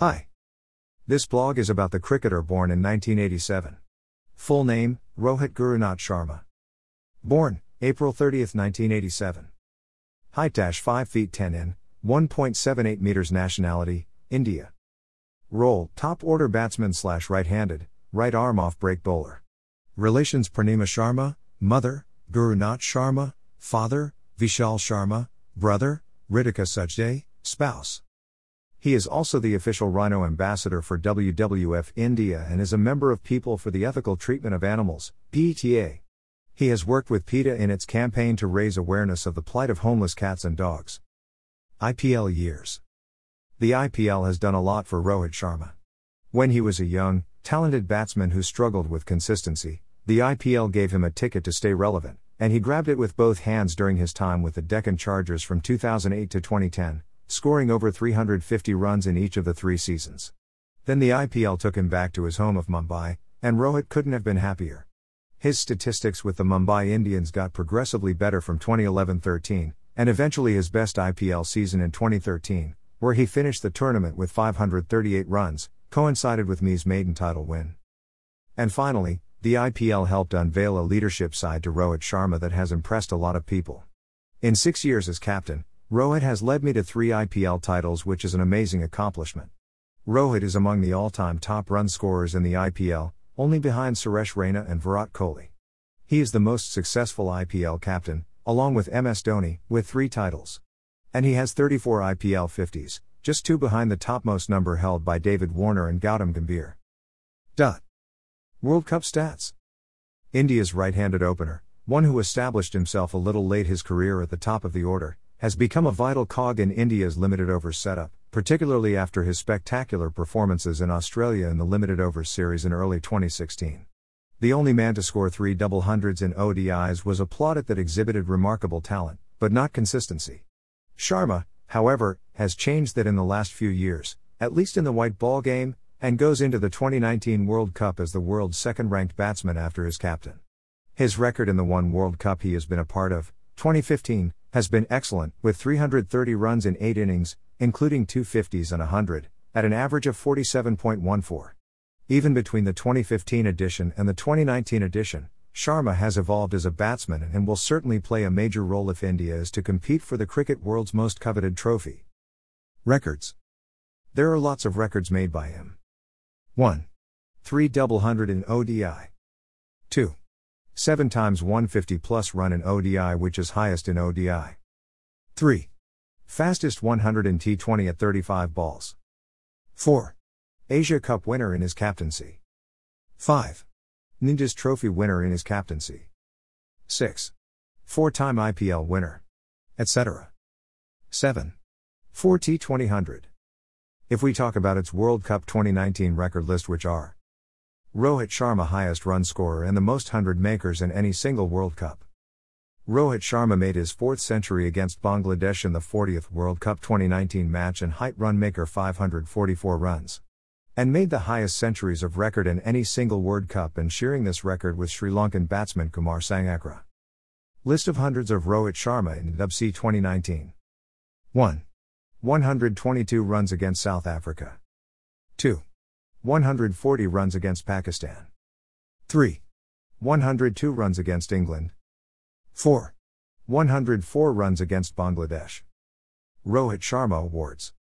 Hi. This blog is about the cricketer born in 1987. Full name, Rohit Gurunath Sharma. Born, April 30, 1987. Height - 5 feet 10 in, 1.78 meters Nationality, India. Role, top order batsman / right-handed, right arm off break bowler. Relations Pranima Sharma, mother, Gurunath Sharma, father, Vishal Sharma, brother, Ritika Sajde, spouse. He is also the official Rhino ambassador for WWF India and is a member of People for the Ethical Treatment of Animals, PETA. He has worked with PETA in its campaign to raise awareness of the plight of homeless cats and dogs. IPL years. The IPL has done a lot for Rohit Sharma. When he was a young, talented batsman who struggled with consistency, the IPL gave him a ticket to stay relevant, and he grabbed it with both hands during his time with the Deccan Chargers from 2008 to 2010. Scoring over 350 runs in each of the three seasons. Then the IPL took him back to his home of Mumbai, and Rohit couldn't have been happier. His statistics with the Mumbai Indians got progressively better from 2011-13, and eventually his best IPL season in 2013, where he finished the tournament with 538 runs, coincided with Me's maiden title win. And finally, the IPL helped unveil a leadership side to Rohit Sharma that has impressed a lot of people. In 6 years as captain, Rohit has led me to 3 IPL titles, which is an amazing accomplishment. Rohit is among the all-time top run scorers in the IPL, only behind Suresh Raina and Virat Kohli. He is the most successful IPL captain, along with M.S. Dhoni, with 3 titles. And he has 34 IPL 50s, just 2 behind the topmost number held by David Warner and Gautam Gambhir. World Cup stats. India's right-handed opener, one who established himself a little late his career at the top of the order, has become a vital cog in India's limited overs setup, particularly after his spectacular performances in Australia in the limited overs series in early 2016. The only man to score 3 double hundreds in ODIs was a plaudit that exhibited remarkable talent, but not consistency. Sharma, however, has changed that in the last few years, at least in the white ball game, and goes into the 2019 World Cup as the world's second-ranked batsman after his captain. His record in the one World Cup he has been a part of, 2015, has been excellent, with 330 runs in 8 innings, including 2 50s and 100, at an average of 47.14. Even between the 2015 edition and the 2019 edition, Sharma has evolved as a batsman and will certainly play a major role if India is to compete for the cricket world's most coveted trophy. Records. There are lots of records made by him. 1. 3 double hundred in ODI. 2. 7 times 150 plus run in ODI, which is highest in ODI. 3. Fastest 100 in T20 at 35 balls. 4. Asia Cup winner in his captaincy. 5. Ninjas Trophy winner in his captaincy. 6. 4-time IPL winner. Etc. 7. 4 T20 100. If we talk about its World Cup 2019 record list, which are Rohit Sharma, highest run scorer and the most 100 makers in any single World Cup. Rohit Sharma made his 4th century against Bangladesh in the 40th World Cup 2019 match and height run maker 544 runs. And made the highest centuries of record in any single World Cup, and sharing this record with Sri Lankan batsman Kumar Sangakkara. List of hundreds of Rohit Sharma in WC 2019. 1. 122 runs against South Africa. 2. 140 runs against Pakistan. 3. 102 runs against England. 4. 104 runs against Bangladesh. Rohit Sharma awards.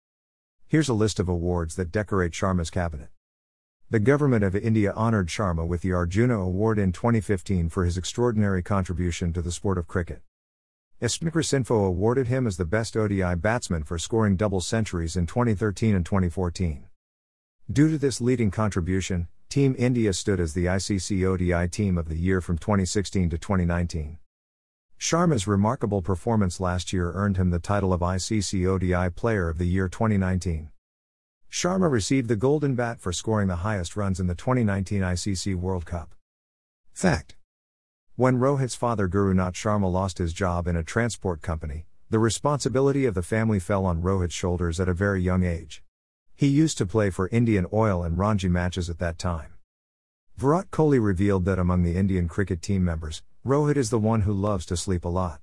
Here's a list of awards that decorate Sharma's cabinet. The Government of India honored Sharma with the Arjuna Award in 2015 for his extraordinary contribution to the sport of cricket. ESPNcricinfo awarded him as the best ODI batsman for scoring double centuries in 2013 and 2014. Due to this leading contribution, Team India stood as the ICC ODI Team of the Year from 2016 to 2019. Sharma's remarkable performance last year earned him the title of ICC ODI Player of the Year 2019. Sharma received the Golden Bat for scoring the highest runs in the 2019 ICC World Cup. Fact. When Rohit's father Gurunath Sharma lost his job in a transport company, the responsibility of the family fell on Rohit's shoulders at a very young age. He used to play for Indian Oil and Ranji matches at that time. Virat Kohli revealed that among the Indian cricket team members, Rohit is the one who loves to sleep a lot.